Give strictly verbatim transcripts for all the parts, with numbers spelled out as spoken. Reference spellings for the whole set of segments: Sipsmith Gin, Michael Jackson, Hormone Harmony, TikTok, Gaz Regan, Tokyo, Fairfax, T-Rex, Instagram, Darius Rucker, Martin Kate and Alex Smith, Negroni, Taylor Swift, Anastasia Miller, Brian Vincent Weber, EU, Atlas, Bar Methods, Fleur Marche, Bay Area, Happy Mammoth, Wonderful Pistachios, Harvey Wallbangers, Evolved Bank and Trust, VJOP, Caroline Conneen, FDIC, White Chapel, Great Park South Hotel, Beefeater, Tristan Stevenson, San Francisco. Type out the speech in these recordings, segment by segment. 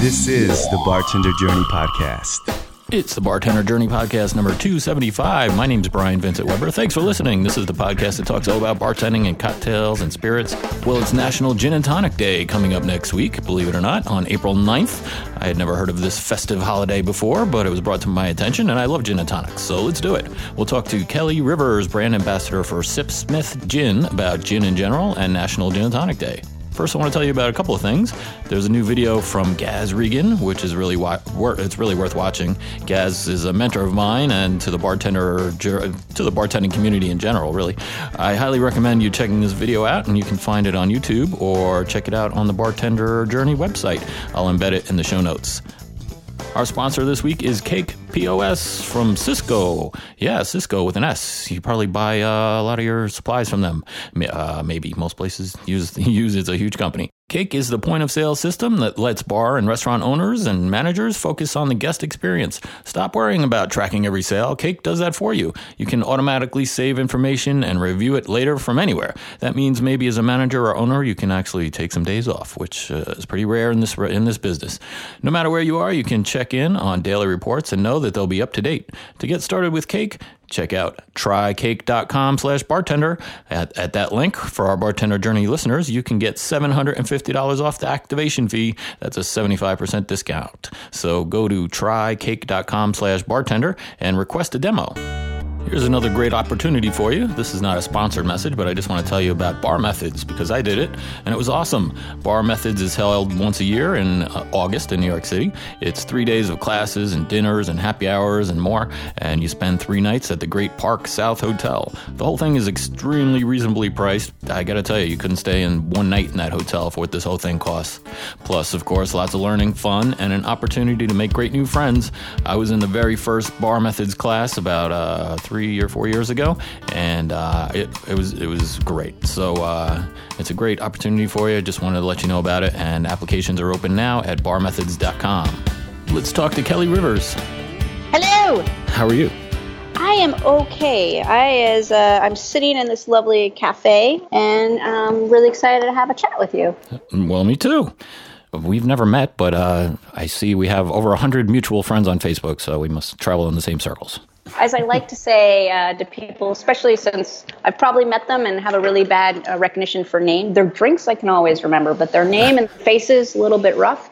This is the Bartender Journey Podcast. It's the Bartender Journey Podcast number two seventy-five. My name's Brian Vincent Weber. Thanks for listening. This is the podcast that talks all about bartending and cocktails and spirits. Well, it's National Gin and Tonic Day coming up next week, believe it or not, on April ninth. I had never heard of this festive holiday before, but it was brought to my attention, and I love gin and tonics, so let's do it. We'll talk to Kelly Rivers, brand ambassador for Sipsmith Gin, about gin in general and National Gin and Tonic Day. First, I want to tell you about a couple of things. There's a new video from Gaz Regan, which is really wa- wor- it's really worth watching. Gaz is a mentor of mine and to the bartender ju- to the bartending community in general, really. I highly recommend you checking this video out, and you can find it on YouTube or check it out on the Bartender Journey website. I'll embed it in the show notes. Our sponsor this week is Cake P O S from Cisco. Yeah, Cisco with an S. You probably buy uh, a lot of your supplies from them. Uh, maybe most places use use it's a huge company. Cake is the point-of-sale system that lets bar and restaurant owners and managers focus on the guest experience. Stop worrying about tracking every sale. Cake does that for you. You can automatically save information and review it later from anywhere. That means maybe as a manager or owner, you can actually take some days off, which uh, is pretty rare in this in this business. No matter where you are, you can check in on daily reports and know that they'll be up to date. To get started with Cake, check out try cake dot com slash bartender. At, at that link, for our Bartender Journey listeners, you can get seven hundred fifty dollars off the activation fee. That's a seventy-five percent discount. So go to try cake dot com slash bartender and request a demo. Here's another great opportunity for you. This is not a sponsored message, but I just want to tell you about Bar Methods, because I did it, and it was awesome. Bar Methods is held once a year in uh, August in New York City. It's three days of classes and dinners and happy hours and more, and you spend three nights at the Great Park South Hotel. The whole thing is extremely reasonably priced. I got to tell you, you couldn't stay in one night in that hotel for what this whole thing costs. Plus, of course, lots of learning, fun, and an opportunity to make great new friends. I was in the very first Bar Methods class about uh, three Three or four years ago, and uh, it, it was it was great. So uh, it's a great opportunity for you. Just wanted to let you know about it, and applications are open now at bar methods dot com. Let's talk to Kelly Rivers. Hello. How are you? I am okay. I is uh, I'm sitting in this lovely cafe, and I'm really excited to have a chat with you. Well, me too. We've never met, but uh, I see we have over one hundred mutual friends on Facebook, so we must travel in the same circles. As I like to say uh, to people, especially since I've probably met them and have a really bad uh, recognition for name, their drinks I can always remember, but their name and faces a little bit rough.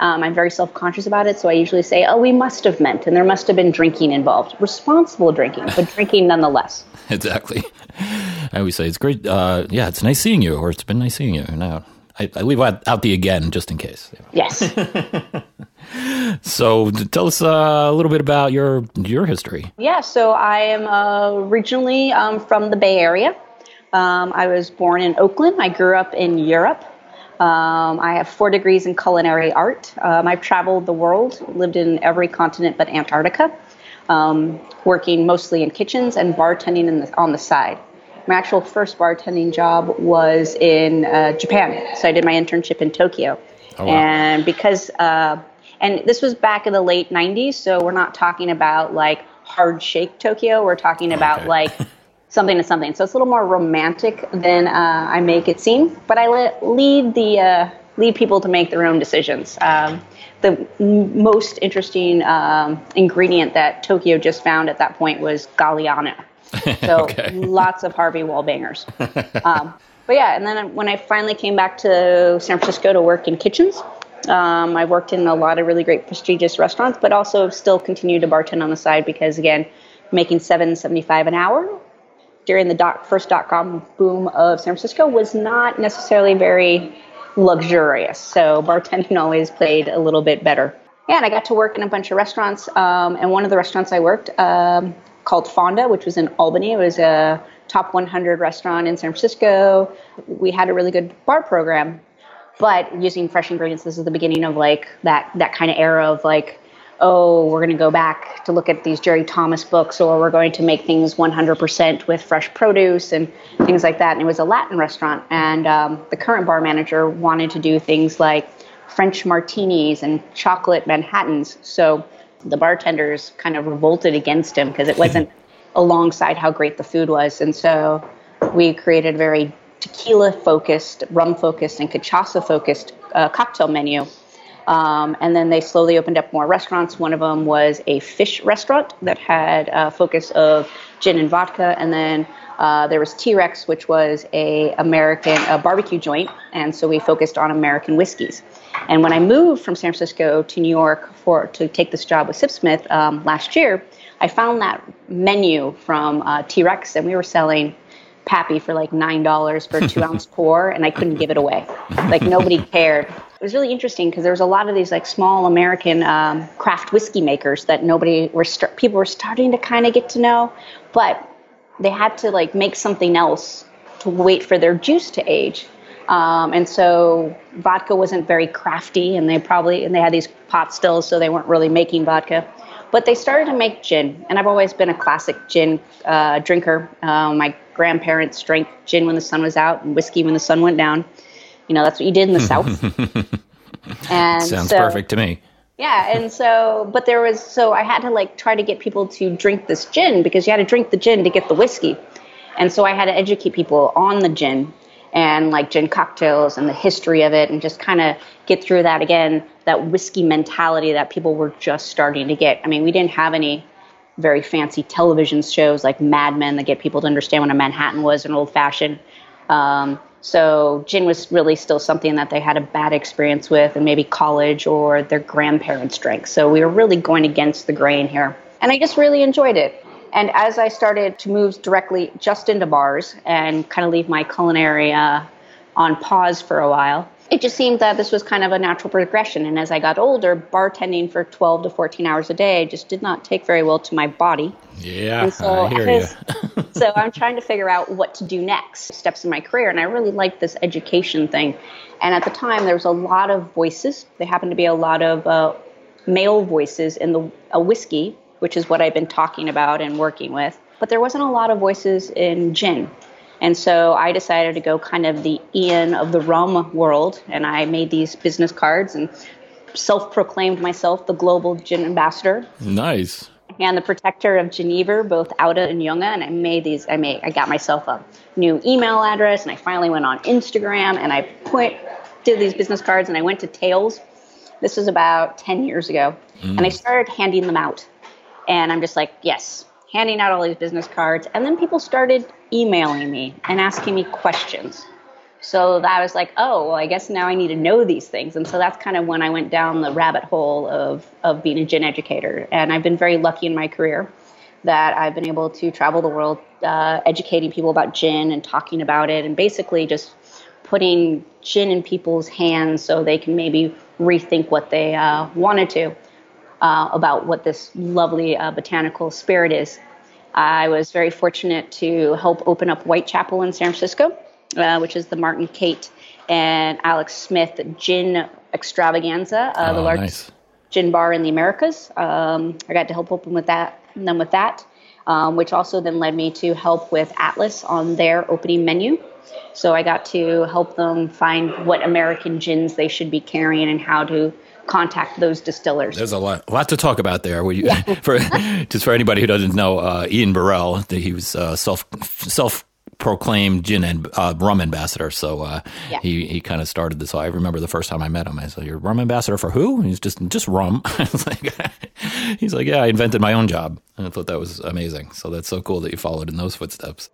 Um, I'm very self-conscious about it, so I usually say, oh, we must have meant, and there must have been drinking involved. Responsible drinking, but drinking nonetheless. Exactly. I always say it's great. Uh, yeah, it's nice seeing you, or it's been nice seeing you. Now, I, I leave out, out the again just in case. You know. Yes. So tell us uh, a little bit about your your history. Yeah, so I am uh, originally um, from the Bay Area. Um, I was born in Oakland. I grew up in Europe. Um, I have four degrees in culinary art. Um, I've traveled the world, lived in every continent but Antarctica, um, working mostly in kitchens and bartending in the, on the side. My actual first bartending job was in uh, Japan. So I did my internship in Tokyo. Oh, wow. And because... Uh, And this was back in the late nineties, so we're not talking about, like, hard shake Tokyo. We're talking about, okay. like, something to something. So it's a little more romantic than uh, I make it seem. But I let, lead the uh, lead people to make their own decisions. Um, the m- most interesting um, ingredient that Tokyo just found at that point was Galliano. So okay. Lots of Harvey Wallbangers. um, but, yeah, and then when I finally came back to San Francisco to work in kitchens, Um, I worked in a lot of really great prestigious restaurants, but also still continue to bartend on the side because, again, making seven dollars and seventy-five cents an hour during the dot, first dot-com boom of San Francisco was not necessarily very luxurious. So bartending always played a little bit better. Yeah, and I got to work in a bunch of restaurants, um, and one of the restaurants I worked um, called Fonda, which was in Albany. It was a top one hundred restaurant in San Francisco. We had a really good bar program. But using fresh ingredients, this is the beginning of like that, that kind of era of like, oh, we're going to go back to look at these Jerry Thomas books, or we're going to make things one hundred percent with fresh produce and things like that. And it was a Latin restaurant. And um, the current bar manager wanted to do things like French martinis and chocolate Manhattans. So the bartenders kind of revolted against him because it wasn't alongside how great the food was. And so we created very tequila-focused, rum-focused, and cachaça-focused uh, cocktail menu Um, and then they slowly opened up more restaurants. One of them was a fish restaurant that had a focus of gin and vodka. And then uh, there was T-Rex, which was a American a barbecue joint. And so we focused on American whiskeys. And when I moved from San Francisco to New York for to take this job with Sipsmith um, last year, I found that menu from uh, T-Rex, and we were selling Pappy for like nine dollars for a two-ounce pour, and I couldn't give it away. Like, nobody cared. It was really interesting because there was a lot of these like small American um, craft whiskey makers that nobody were st- people were starting to kind of get to know, but they had to like make something else to wait for their juice to age. Um, and so vodka wasn't very crafty, and they probably and they had these pot stills, so they weren't really making vodka. But they started to make gin, and I've always been a classic gin uh, drinker. Uh, my grandparents drank gin when the sun was out and whiskey when the sun went down. You know, that's what you did in the South. And sounds so, perfect to me. Yeah, and so, but there was, so I had to like try to get people to drink this gin because you had to drink the gin to get the whiskey. And so I had to educate people on the gin and like gin cocktails and the history of it, and just kind of get through that again, that whiskey mentality that people were just starting to get. I mean, we didn't have any very fancy television shows like Mad Men that get people to understand what a Manhattan was, an old fashioned. Um, so gin was really still something that they had a bad experience with, and maybe college or their grandparents drank. So we were really going against the grain here. And I just really enjoyed it. And as I started to move directly just into bars and kind of leave my culinary uh, on pause for a while, it just seemed that this was kind of a natural progression. And as I got older, bartending for twelve to fourteen hours a day just did not take very well to my body. Yeah, so I hear as, you. So I'm trying to figure out what to do next, steps in my career. And I really liked this education thing. And at the time, there was a lot of voices. There happened to be a lot of uh, male voices in the a whiskey, which is what I've been talking about and working with. But there wasn't a lot of voices in gin. And so I decided to go kind of the Ian of the rum world. And I made these business cards and self-proclaimed myself the global gin ambassador. Nice. And the protector of Geneva, both Auda and Yonga. And I made these, I made, I got myself a new email address, and I finally went on Instagram, and I put, did these business cards, and I went to Tails. This was about ten years ago. Mm. And I started handing them out. And I'm just like, yes, handing out all these business cards. And then people started emailing me and asking me questions. So that was like, oh, well, I guess now I need to know these things. And so that's kind of when I went down the rabbit hole of, of being a gin educator. And I've been very lucky in my career that I've been able to travel the world uh, educating people about gin and talking about it, and basically just putting gin in people's hands so they can maybe rethink what they uh, wanted to. Uh, about what this lovely uh, botanical spirit is. I was very fortunate to help open up White Chapel in San Francisco, uh, which is the Martin Kate and Alex Smith gin extravaganza, uh, oh, the largest nice. gin bar in the Americas. Um, I got to help open with that, and then with that, um, which also then led me to help with Atlas on their opening menu. So I got to help them find what American gins they should be carrying and how to contact those distillers. There's a lot, a lot to talk about there. We, yeah. for, just for anybody who doesn't know, uh, Ian Burrell, he was uh, self self proclaimed gin and uh, rum ambassador. So uh, yeah. he he kind of started this. I remember the first time I met him. I said, "You're a rum ambassador for who?" And he's just just rum. I was like, he's like, "Yeah, I invented my own job," and I thought that was amazing. So that's so cool that you followed in those footsteps.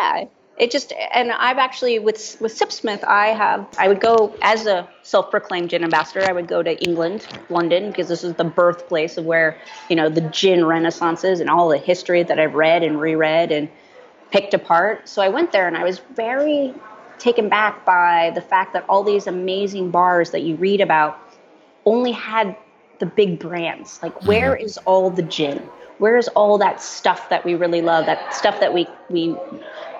Yeah. It just, and I've actually, with with Sipsmith, I have, I would go as a self-proclaimed gin ambassador, I would go to England, London, because this is the birthplace of where, you know, the gin renaissance is and all the history that I've read and reread and picked apart. So I went there and I was very taken back by the fact that all these amazing bars that you read about only had the big brands. Like, where is all the gin? Where is all that stuff that we really love, that stuff that we we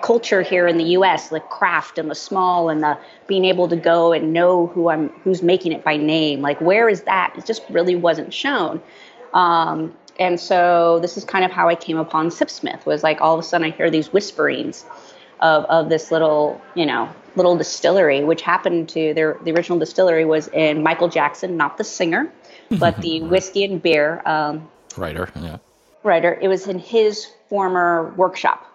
culture here in the U S, the craft and the small and the being able to go and know who I'm, who's making it by name? Like, where is that? It just really wasn't shown. Um, and so this is kind of how I came upon Sipsmith, was like all of a sudden I hear these whisperings of of this little, you know, little distillery, which happened to, their the original distillery was in Michael Jackson, not the singer, but the whiskey and beer. Um, Writer, yeah. Writer. It was in his former workshop,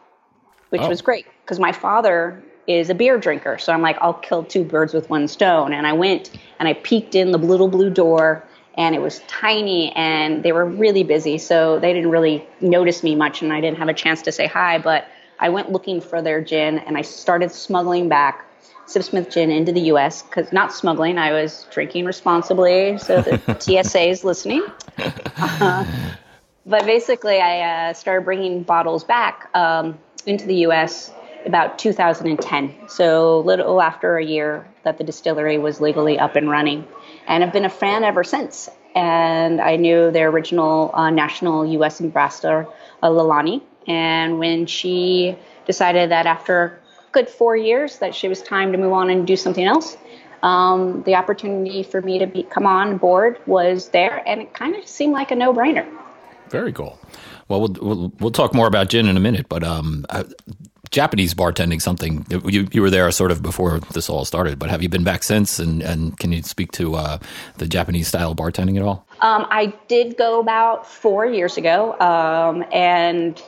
which oh. was great because my father is a beer drinker. So I'm like, I'll kill two birds with one stone. And I went and I peeked in the little blue door, and it was tiny, and they were really busy. So they didn't really notice me much, and I didn't have a chance to say hi. But I went looking for their gin, and I started smuggling back Sipsmith Gin into the U S, because not smuggling, I was drinking responsibly. So the T S A is listening. Uh, but basically, I uh, started bringing bottles back um, into the U S about two thousand ten, so little after a year that the distillery was legally up and running. And I've been a fan ever since. And I knew their original uh, national U S ambassador, uh, Lalani. And when she decided that after a good four years that she was time to move on and do something else, um, the opportunity for me to be, come on board was there. And it kind of seemed like a no-brainer. Very cool. Well, we'll we'll, we'll talk more about gin in a minute. But um, I, Japanese bartending, something you, you were there sort of before this all started, but have you been back since? And, and can you speak to uh, the Japanese style bartending at all? Um, I did go about four years ago. Um, and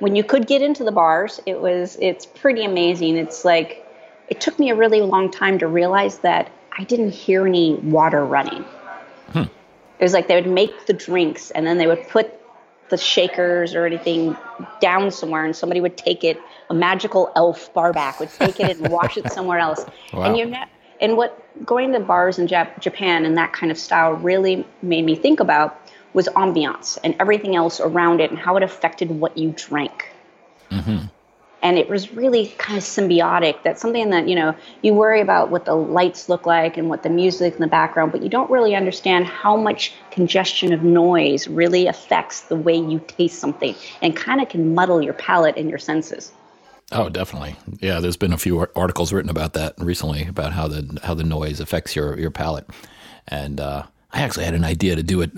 when you could get into the bars, it was, it's pretty amazing. It's like, it took me a really long time to realize that I didn't hear any water running. Hmm. It was like, they would make the drinks and then they would put the shakers or anything down somewhere, and somebody would take it, a magical elf barback would take it and wash it somewhere else. Wow. And you and what going to bars in Jap- Japan and that kind of style really made me think about was ambiance and everything else around it and how it affected what you drank. Mm-hmm. And it was really kind of symbiotic. That's something that, you know, you worry about what the lights look like and what the music in the background, but you don't really understand how much congestion of noise really affects the way you taste something and kind of can muddle your palate and your senses. Oh, definitely. Yeah, there's been a few articles written about that recently, about how the how the noise affects your, your palate. And uh, I actually had an idea to do it,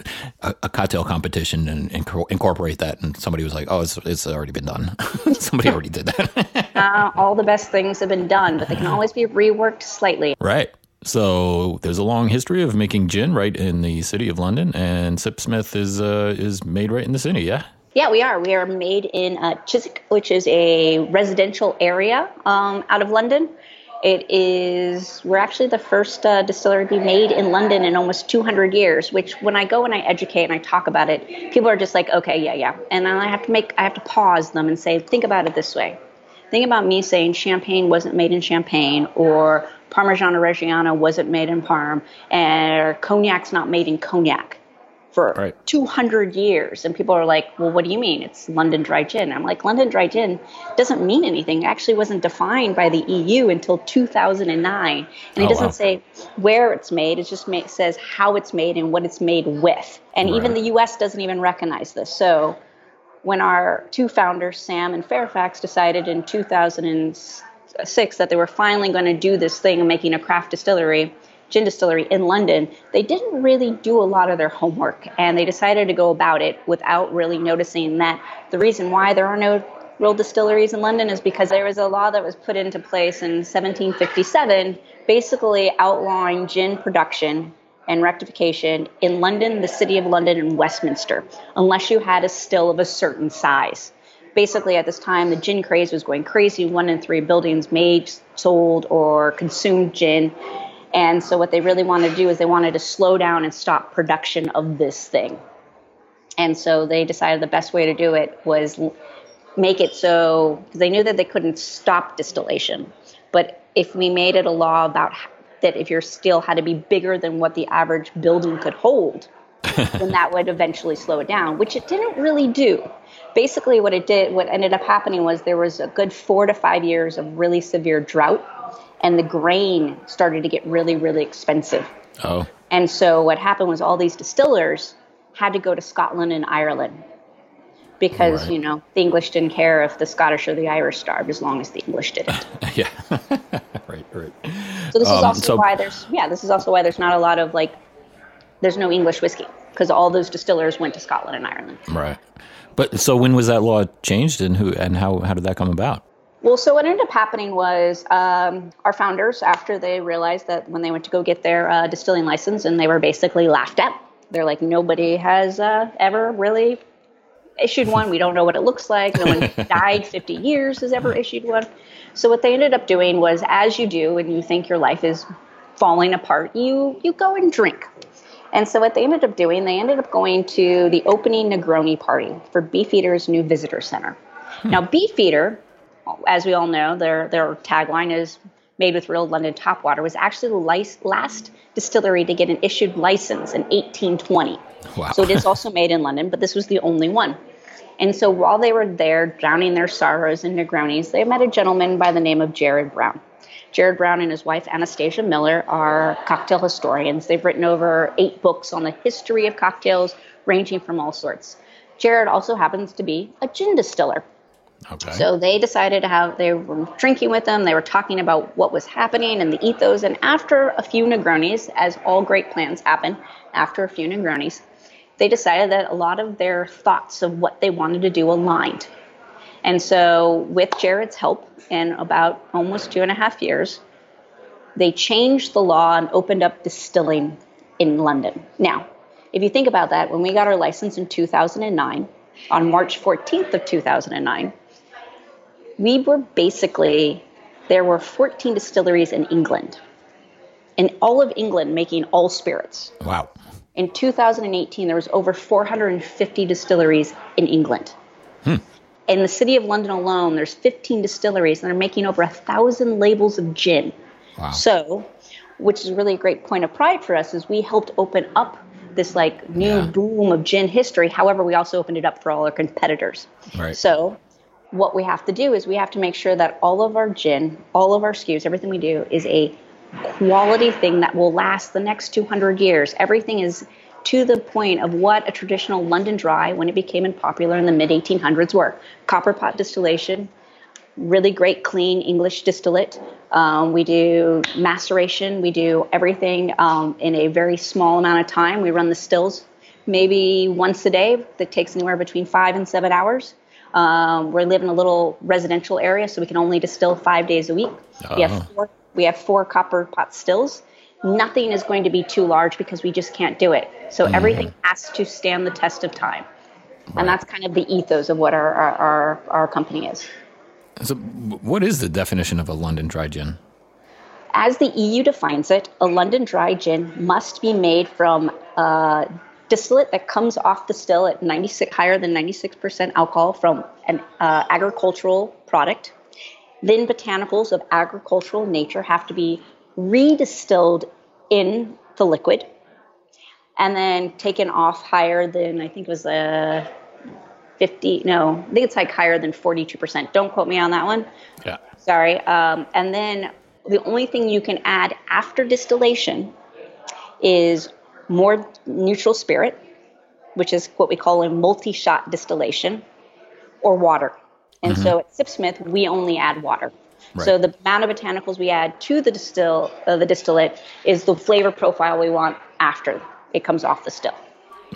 a, a cocktail competition and, and co- incorporate that. And somebody was like, oh, it's, it's already been done. Somebody already did that. uh, all the best things have been done, but they can always be reworked slightly. Right. So there's a long history of making gin right in the city of London. And Sipsmith is uh, is made right in the city, yeah? Yeah, we are. We are made in uh, Chiswick, which is a residential area um, out of London. It is, we're actually the first uh, distillery to be made in London in almost two hundred years, which when I go and I educate and I talk about it, people are just like, okay, yeah, yeah. And then I have to make, I have to pause them and say, think about it this way. Think about me saying champagne wasn't made in Champagne, or Parmigiano Reggiano wasn't made in Parm, and, or cognac's not made in cognac for right. two hundred years. And people are like, well, what do you mean? It's London Dry Gin. I'm like, London Dry Gin doesn't mean anything. It actually wasn't defined by the E U until two thousand nine. And oh, it doesn't wow. say where it's made. It just make, says how it's made and what it's made with. And right. even the U S doesn't even recognize this. So when our two founders, Sam and Fairfax, decided in two thousand six that they were finally going to do this thing of making a craft distillery, gin distillery in London, they didn't really do a lot of their homework, and they decided to go about it without really noticing that the reason why there are no real distilleries in London is because there was a law that was put into place in seventeen fifty-seven, basically outlawing gin production and rectification in London, the city of London, and Westminster, unless you had a still of a certain size. Basically, at this time, the gin craze was going crazy. One in three buildings made, sold, or consumed gin. And so what they really wanted to do is they wanted to slow down and stop production of this thing. And so they decided the best way to do it was make it so, because they knew that they couldn't stop distillation. But if we made it a law about that if your still had to be bigger than what the average building could hold, then that would eventually slow it down, which it didn't really do. Basically what it did, what ended up happening was there was a good four to five years of really severe drought. And the grain started to get really, really expensive. Oh. And so what happened was all these distillers had to go to Scotland and Ireland because, right. you know, the English didn't care if the Scottish or the Irish starved as long as the English did it. yeah. right, right. So this um, is also so- why there's, yeah, this is also why there's not a lot of, like, there's no English whiskey because all those distillers went to Scotland and Ireland. Right. But so when was that law changed, and who, and how, how did that come about? Well, so what ended up happening was um, our founders, after they realized that when they went to go get their uh, distilling license, and they were basically laughed at. They're like, nobody has uh, ever really issued one. We don't know what it looks like. No one died fifty years has ever issued one. So what they ended up doing was, as you do and you think your life is falling apart, you you go and drink. And so what they ended up doing, they ended up going to the opening Negroni party for Beefeater's new visitor center. Hmm. Now, Beefeater, as we all know, their their tagline is made with real London tap water, was actually the last distillery to get an issued license in eighteen twenty. Wow. So it is also made in London, but this was the only one. And so while they were there drowning their sorrows in Negronis, they met a gentleman by the name of Jared Brown. Jared Brown and his wife, Anastasia Miller, are cocktail historians. They've written over eight books on the history of cocktails, ranging from all sorts. Jared also happens to be a gin distiller. Okay. So they decided to have, they were drinking with them. They were talking about what was happening and the ethos. And after a few Negronis, as all great plans happen, after a few Negronis, they decided that a lot of their thoughts of what they wanted to do aligned. And so with Jared's help, in about almost two and a half years, they changed the law and opened up distilling in London. Now, if you think about that, when we got our license in two thousand nine, on March fourteenth of two thousand nine, we were basically, there were fourteen distilleries in England, in all of England making all spirits. Wow. In two thousand eighteen, there was over four hundred fifty distilleries in England. Hmm. In the city of London alone, there's fifteen distilleries, and they're making over one thousand labels of gin. Wow. So, which is really a great point of pride for us, is we helped open up this like new yeah. boom of gin history. However, we also opened it up for all our competitors. Right. So what we have to do is we have to make sure that all of our gin, all of our S K Us, everything we do is a quality thing that will last the next two hundred years. Everything is to the point of what a traditional London dry, when it became popular in the mid eighteen hundreds, were. Copper pot distillation, really great clean English distillate. Um, we do maceration. We do everything um, in a very small amount of time. We run the stills maybe once a day. That takes anywhere between five and seven hours. Um, we live in a little residential area, so we can only distill five days a week. Uh-huh. We have four, we have four copper pot stills. Nothing is going to be too large because we just can't do it. So mm-hmm. everything has to stand the test of time. Right. And that's kind of the ethos of what our, our, our, our company is. So what is the definition of a London dry gin? As the E U defines it, a London dry gin must be made from uh, distillate that comes off the still at ninety-six higher than ninety-six percent alcohol from an uh, agricultural product. Then botanicals of agricultural nature have to be redistilled in the liquid and then taken off higher than, I think it was a... Uh, fifty, no, I think it's like higher than forty-two percent. Don't quote me on that one. Yeah. Sorry. Um, and then the only thing you can add after distillation is more neutral spirit, which is what we call a multi-shot distillation, or water. And mm-hmm. so at Sipsmith, we only add water. Right. So the amount of botanicals we add to the distill, uh, the distillate is the flavor profile we want after it comes off the still.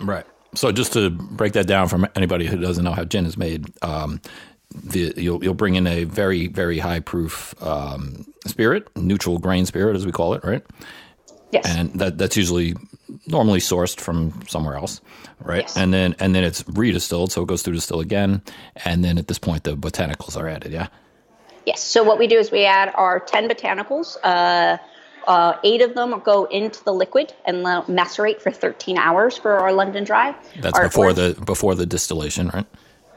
Right. So just to break that down for anybody who doesn't know how gin is made, um, the, you'll, you'll bring in a very, very high proof um, spirit, neutral grain spirit, as we call it, right? Yes. And that that's usually normally sourced from somewhere else, right? Yes. And then and then it's redistilled, so it goes through distill again. And then at this point, the botanicals are added, yeah? Yes. So what we do is we add our ten botanicals. Uh, Uh, eight of them go into the liquid and macerate for thirteen hours for our London dry. That's our before orange. the before the distillation, right?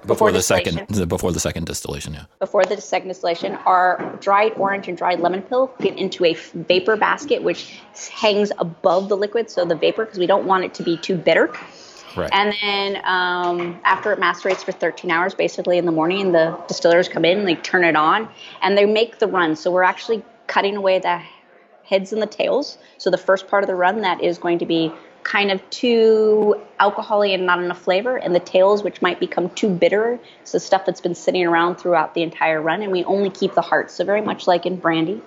Before, before the second the, before the second distillation, yeah. Before the second distillation, our dried orange and dried lemon peel get into a vapor basket, which hangs above the liquid, so the vapor, because we don't want it to be too bitter. Right. And then um, after it macerates for thirteen hours, basically in the morning, the distillers come in, they turn it on, and they make the run. So we're actually cutting away the heads and the tails. So the first part of the run that is going to be kind of too alcoholic and not enough flavor, and the tails, which might become too bitter. So stuff that's been sitting around throughout the entire run, and we only keep the heart. So very much like in brandy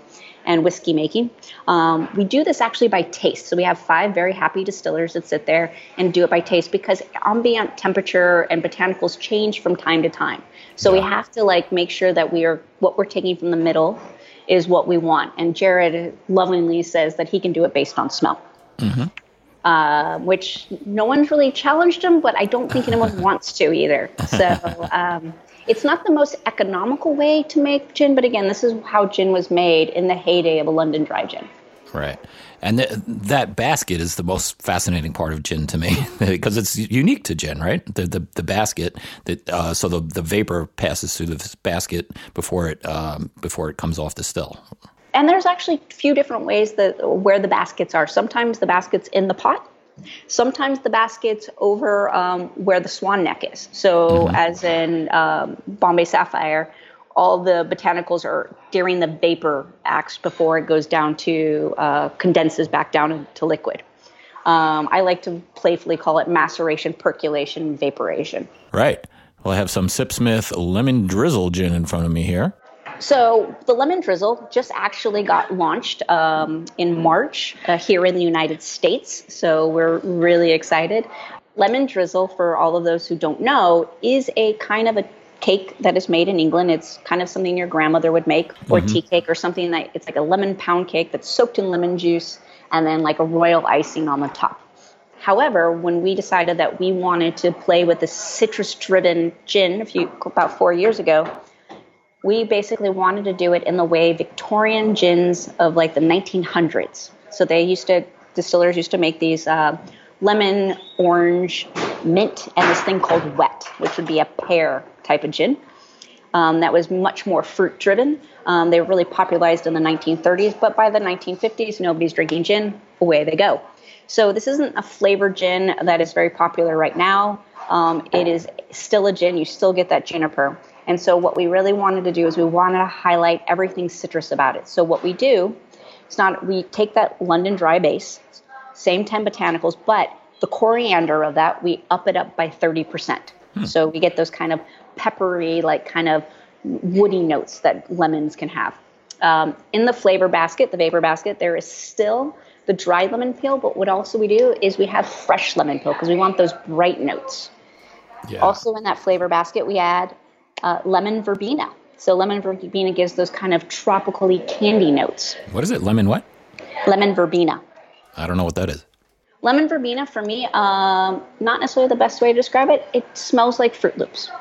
and whiskey making. Um, we do this actually by taste. So we have five very happy distillers that sit there and do it by taste, because ambient temperature and botanicals change from time to time. So yeah. we have to like make sure that we are, what we're taking from the middle is what we want. And Jared lovingly says that he can do it based on smell. Mm-hmm. uh, which no one's really challenged him, but I don't think anyone wants to either. So um, it's not the most economical way to make gin, but again, this is how gin was made in the heyday of a London dry gin. Right. And th- that basket is the most fascinating part of gin to me because it's unique to gin, right? The the, the basket that uh, so the, the vapor passes through the basket before it um, before it comes off the still. And there's actually a few different ways that where the baskets are. Sometimes the basket's in the pot. Sometimes the basket's over um, where the swan neck is. So mm-hmm. as in um, Bombay Sapphire, all the botanicals are during the vapor acts before it goes down to, uh, condenses back down into liquid. Um, I like to playfully call it maceration, percolation, vaporation. Right. Well, I have some Sipsmith lemon drizzle gin in front of me here. So the lemon drizzle just actually got launched um, in March uh, here in the United States. So we're really excited. Lemon drizzle, for all of those who don't know, is a kind of a cake that is made in England. It's kind of something your grandmother would make, or mm-hmm. tea cake, or something that it's like a lemon pound cake that's soaked in lemon juice and then like a royal icing on the top. However, when we decided that we wanted to play with the citrus driven gin a few about four years ago, we basically wanted to do it in the way Victorian gins of like the nineteen hundreds. So they used to, distillers used to make these uh, lemon, orange, mint, and this thing called wet, which would be a pear type of gin um, that was much more fruit driven. Um, they were really popularized in the nineteen thirties, but by the nineteen fifties, nobody's drinking gin. Away they go. So this isn't a flavored gin that is very popular right now. Um, it is still a gin. You still get that juniper. And so what we really wanted to do is we wanted to highlight everything citrus about it. So what we do is not we take that London dry base, same ten botanicals, but the coriander of that, we up it up by thirty percent. Hmm. So we get those kind of peppery, like kind of woody notes that lemons can have. Um, in the flavor basket, the vapor basket, there is still the dried lemon peel, but what also we do is we have fresh lemon peel because we want those bright notes. Yeah. Also in that flavor basket, we add uh, lemon verbena. So lemon verbena gives those kind of tropical-y candy notes. What is it? Lemon what? Lemon verbena. I don't know what that is. Lemon verbena, for me, um, not necessarily the best way to describe it. It smells like Fruit Loops.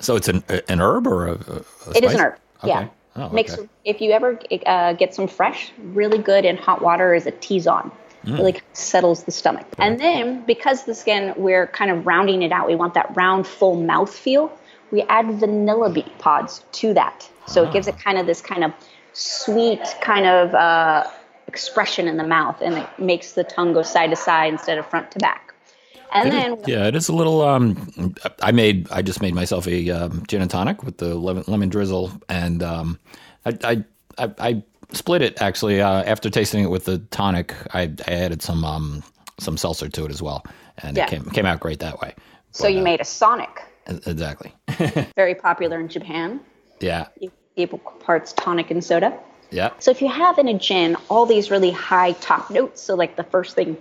So it's an an herb or a, a spice? It is an herb, okay. Yeah. Oh, okay. Makes, if you ever uh, get some fresh, really good in hot water is a T-zone. Mm. Really settles the stomach. Right. And then, because the skin, we're kind of rounding it out. We want that round, full mouth feel. We add vanilla bean pods to that. So ah. it gives it kind of this kind of sweet kind of... Uh, expression in the mouth, and it makes the tongue go side to side instead of front to back. And it then is, yeah, it is a little. Um, I made I just made myself a um, gin and tonic with the lemon, lemon drizzle, and um, I, I, I I split it actually uh, after tasting it with the tonic. I, I added some um, some seltzer to it as well, and yeah. it came came out great that way. So but, you uh, made a Sonic, exactly. Very popular in Japan. Yeah, equal parts tonic and soda. Yeah. So if you have in a gin all these really high top notes, so like the first thing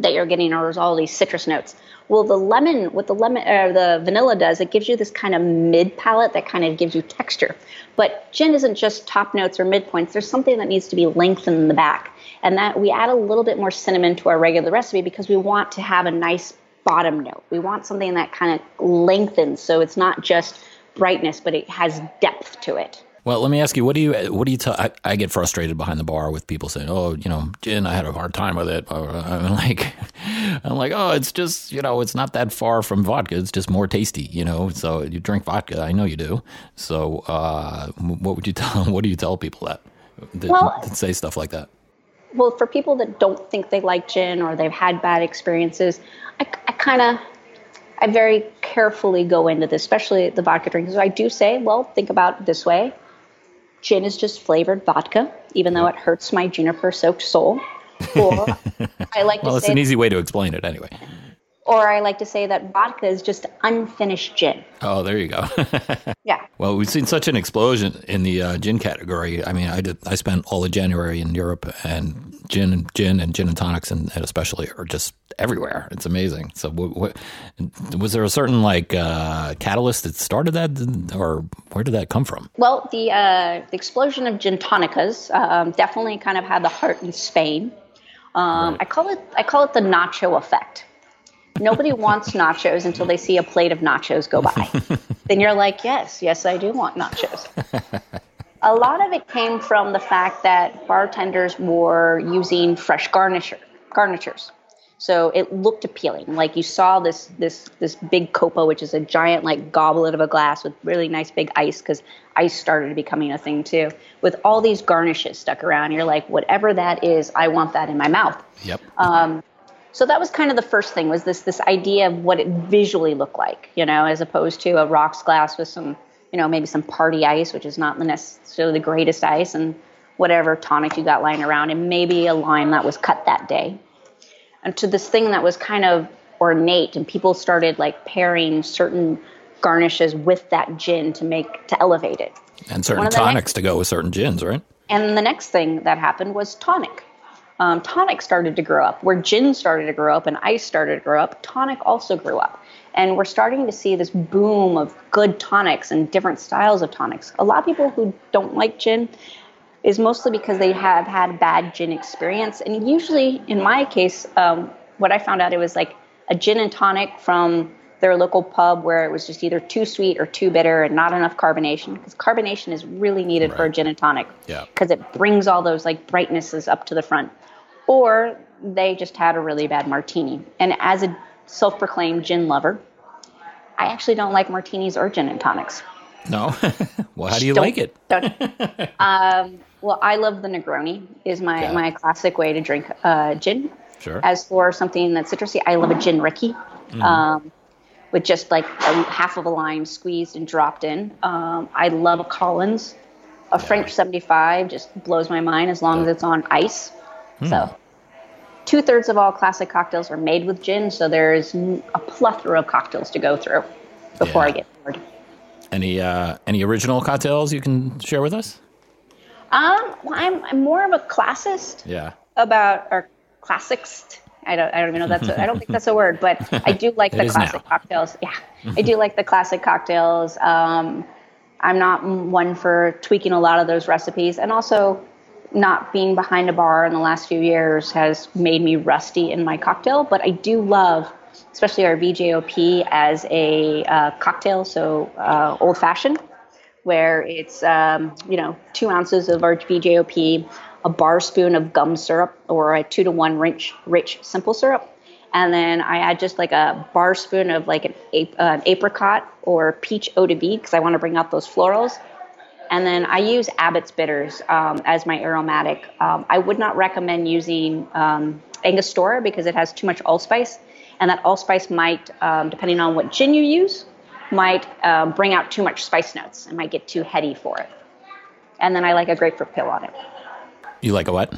that you're getting are all these citrus notes. Well, the lemon, what the lemon or the vanilla does, it gives you this kind of mid palate that kind of gives you texture. But gin isn't just top notes or midpoints. There's something that needs to be lengthened in the back, and that we add a little bit more cinnamon to our regular recipe because we want to have a nice bottom note. We want something that kind of lengthens, so it's not just brightness, but it has depth to it. Well, let me ask you, what do you, what do you tell, I, I get frustrated behind the bar with people saying, oh, you know, gin, I had a hard time with it. I'm like, I'm like, oh, it's just, you know, it's not that far from vodka. It's just more tasty, you know, so you drink vodka. I know you do. So uh, what would you tell, what do you tell people that, that, well, that say stuff like that? Well, for people that don't think they like gin or they've had bad experiences, I, I kind of, I very carefully go into this, especially the vodka drinkers. I do say, well, think about it this way. Gin is just flavored vodka, even though it hurts my juniper-soaked soul. Or I like well, to it's say an easy way to explain it anyway. Or I like to say that vodka is just unfinished gin. Oh, there you go. Yeah. Well, we've seen such an explosion in the uh, gin category. I mean, I did. I spent all of January in Europe, and gin and gin and gin and tonics, and, and especially, are just everywhere. It's amazing. So, w- w- was there a certain like uh, catalyst that started that, or where did that come from? Well, the, uh, the explosion of gin tonicas um, definitely kind of had the heart in Spain. Um, right. I call it I call it the nacho effect. Nobody wants nachos until they see a plate of nachos go by. Then you're like, yes, yes, I do want nachos. A lot of it came from the fact that bartenders were using fresh garnish, garnitures. So it looked appealing. Like you saw this this this big copa, which is a giant like goblet of a glass with really nice big ice, because ice started becoming a thing too, with all these garnishes stuck around. You're like, whatever that is, I want that in my mouth. Yep. Um, so that was kind of the first thing, was this this idea of what it visually looked like, you know, as opposed to a rocks glass with some, you know, maybe some party ice, which is not necessarily the greatest ice, and whatever tonic you got lying around, and maybe a lime that was cut that day. And to this thing that was kind of ornate, and people started like pairing certain garnishes with that gin to make, to elevate it. And certain tonics to go with certain gins, right? And the next thing that happened was tonic. Um, tonic started to grow up. Where gin started to grow up and ice started to grow up, tonic also grew up. And we're starting to see this boom of good tonics and different styles of tonics. A lot of people who don't like gin is mostly because they have had bad gin experience. And usually, in my case, um, what I found out, it was like a gin and tonic from their local pub where it was just either too sweet or too bitter and not enough carbonation. Because carbonation is really needed, right, for a gin and tonic, because yeah, it brings all those like brightnesses up to the front. Or they just had a really bad martini. And as a self-proclaimed gin lover, I actually don't like martinis or gin and tonics. No? Well, how do you don't, like it? um, well, I love the Negroni is my, yeah. my classic way to drink uh, gin. Sure. As for something that's citrusy, I love a gin Ricky mm. um, with just like a, half of a lime squeezed and dropped in. Um, I love a Collins. A yeah. French seventy-five just blows my mind as long yeah. as it's on ice. Mm. So two-thirds of all classic cocktails are made with gin, so there's a plethora of cocktails to go through before yeah. I get bored. Any uh, any original cocktails you can share with us? Um, well, I'm I'm more of a classist. Yeah. About or classicist. I don't I don't even know that's a, I don't think that's a word, but I do like the classic now. cocktails. Yeah, I do like the classic cocktails. Um, I'm not one for tweaking a lot of those recipes, and also not being behind a bar in the last few years has made me rusty in my cocktail. But I do love, especially our V J O P as a uh, cocktail, so uh, old-fashioned, where it's, um, you know, two ounces of our V J O P, a bar spoon of gum syrup, or a two-to-one rich, rich simple syrup. And then I add just like a bar spoon of like an, ap- uh, an apricot or peach eau de vie, because I want to bring out those florals. And then I use Abbott's bitters um, as my aromatic. Um, I would not recommend using um, Angostura because it has too much allspice. And that allspice might, um, depending on what gin you use, might uh, bring out too much spice notes. It might get too heady for it. And then I like a grapefruit peel on it. You like a what?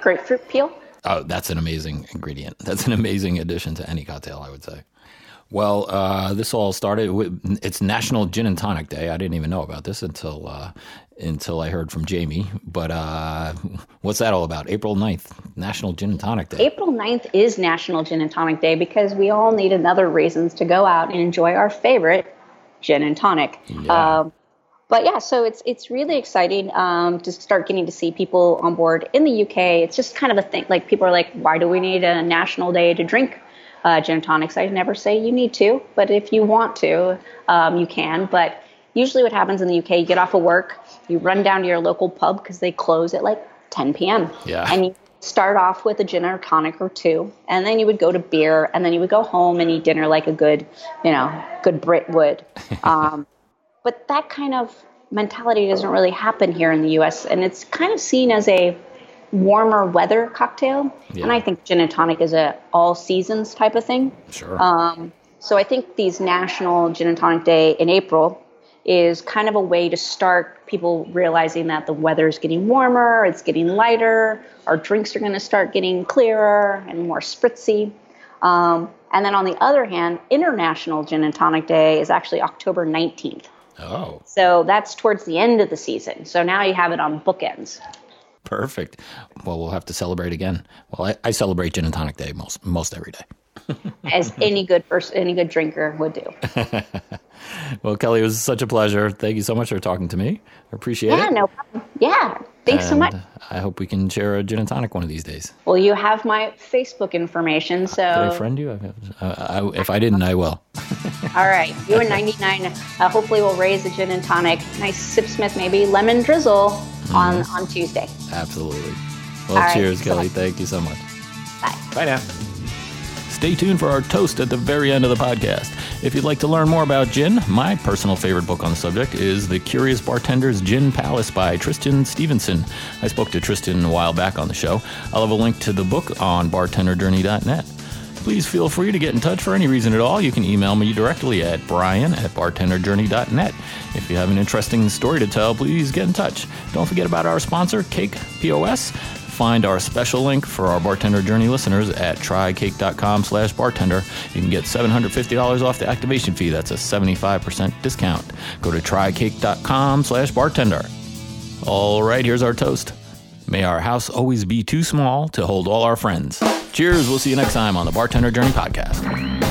Grapefruit peel. Oh, that's an amazing ingredient. That's an amazing addition to any cocktail, I would say. Well, uh, this all started with, it's National Gin and Tonic Day. I didn't even know about this until uh, until I heard from Jamie. But uh, what's that all about? April ninth, National Gin and Tonic Day. April ninth is National Gin and Tonic Day because we all need another reasons to go out and enjoy our favorite gin and tonic. Yeah. Um, but yeah, so it's it's really exciting um, to start getting to see people on board in the U K. It's just kind of a thing. Like people are like, why do we need a national day to drink Uh, gin and tonics? I never say you need to, but if you want to, um, you can. But usually what happens in the U K, you get off of work, you run down to your local pub because they close at like ten p.m. Yeah. And you start off with a gin or tonic or two, and then you would go to beer, and then you would go home and eat dinner like a good, you know, good Brit would. Um, but that kind of mentality doesn't really happen here in the U S, and it's kind of seen as a warmer weather cocktail. Yeah. And I think gin and tonic is a all seasons type of thing. Sure. Um, so I think these National Gin and Tonic Day in April is kind of a way to start people realizing that the weather is getting warmer, it's getting lighter, our drinks are going to start getting clearer and more spritzy. Um, and then on the other hand, International Gin and Tonic Day is actually October nineteenth. Oh. So that's towards the end of the season. So now you have it on bookends. Perfect. Well, we'll have to celebrate again. Well, I, I celebrate Gin and Tonic Day most most every day. As any good person, any good drinker would do. Well, Kelly, it was such a pleasure. Thank you so much for talking to me. I appreciate yeah, it. Yeah, no problem. Yeah. Thanks and so much. I hope we can share a gin and tonic one of these days. Well, you have my Facebook information, so... Uh, did I friend you? I, I, I, if I didn't, I will. All right. You and ninety-nine, uh, hopefully we'll raise a gin and tonic. Nice Sipsmith, maybe. Lemon drizzle mm. on, on Tuesday. Absolutely. Well, All cheers, right. Kelly. So Thank you so much. Bye. Bye now. Stay tuned for our toast at the very end of the podcast. If you'd like to learn more about gin, my personal favorite book on the subject is The Curious Bartender's Gin Palace by Tristan Stevenson. I spoke to Tristan a while back on the show. I'll have a link to the book on bartender journey dot net. Please feel free to get in touch for any reason at all. You can email me directly at brian at bartender journey dot net. If you have an interesting story to tell, please get in touch. Don't forget about our sponsor, Cake P O S. Find our special link for our Bartender Journey listeners at try cake dot com slash bartender. You can get seven hundred fifty dollars off the activation fee. That's a seventy-five percent discount. Go to try cake dot com slash bartender. All right, here's our toast. May our house always be too small to hold all our friends. Cheers. We'll see you next time on the Bartender Journey podcast.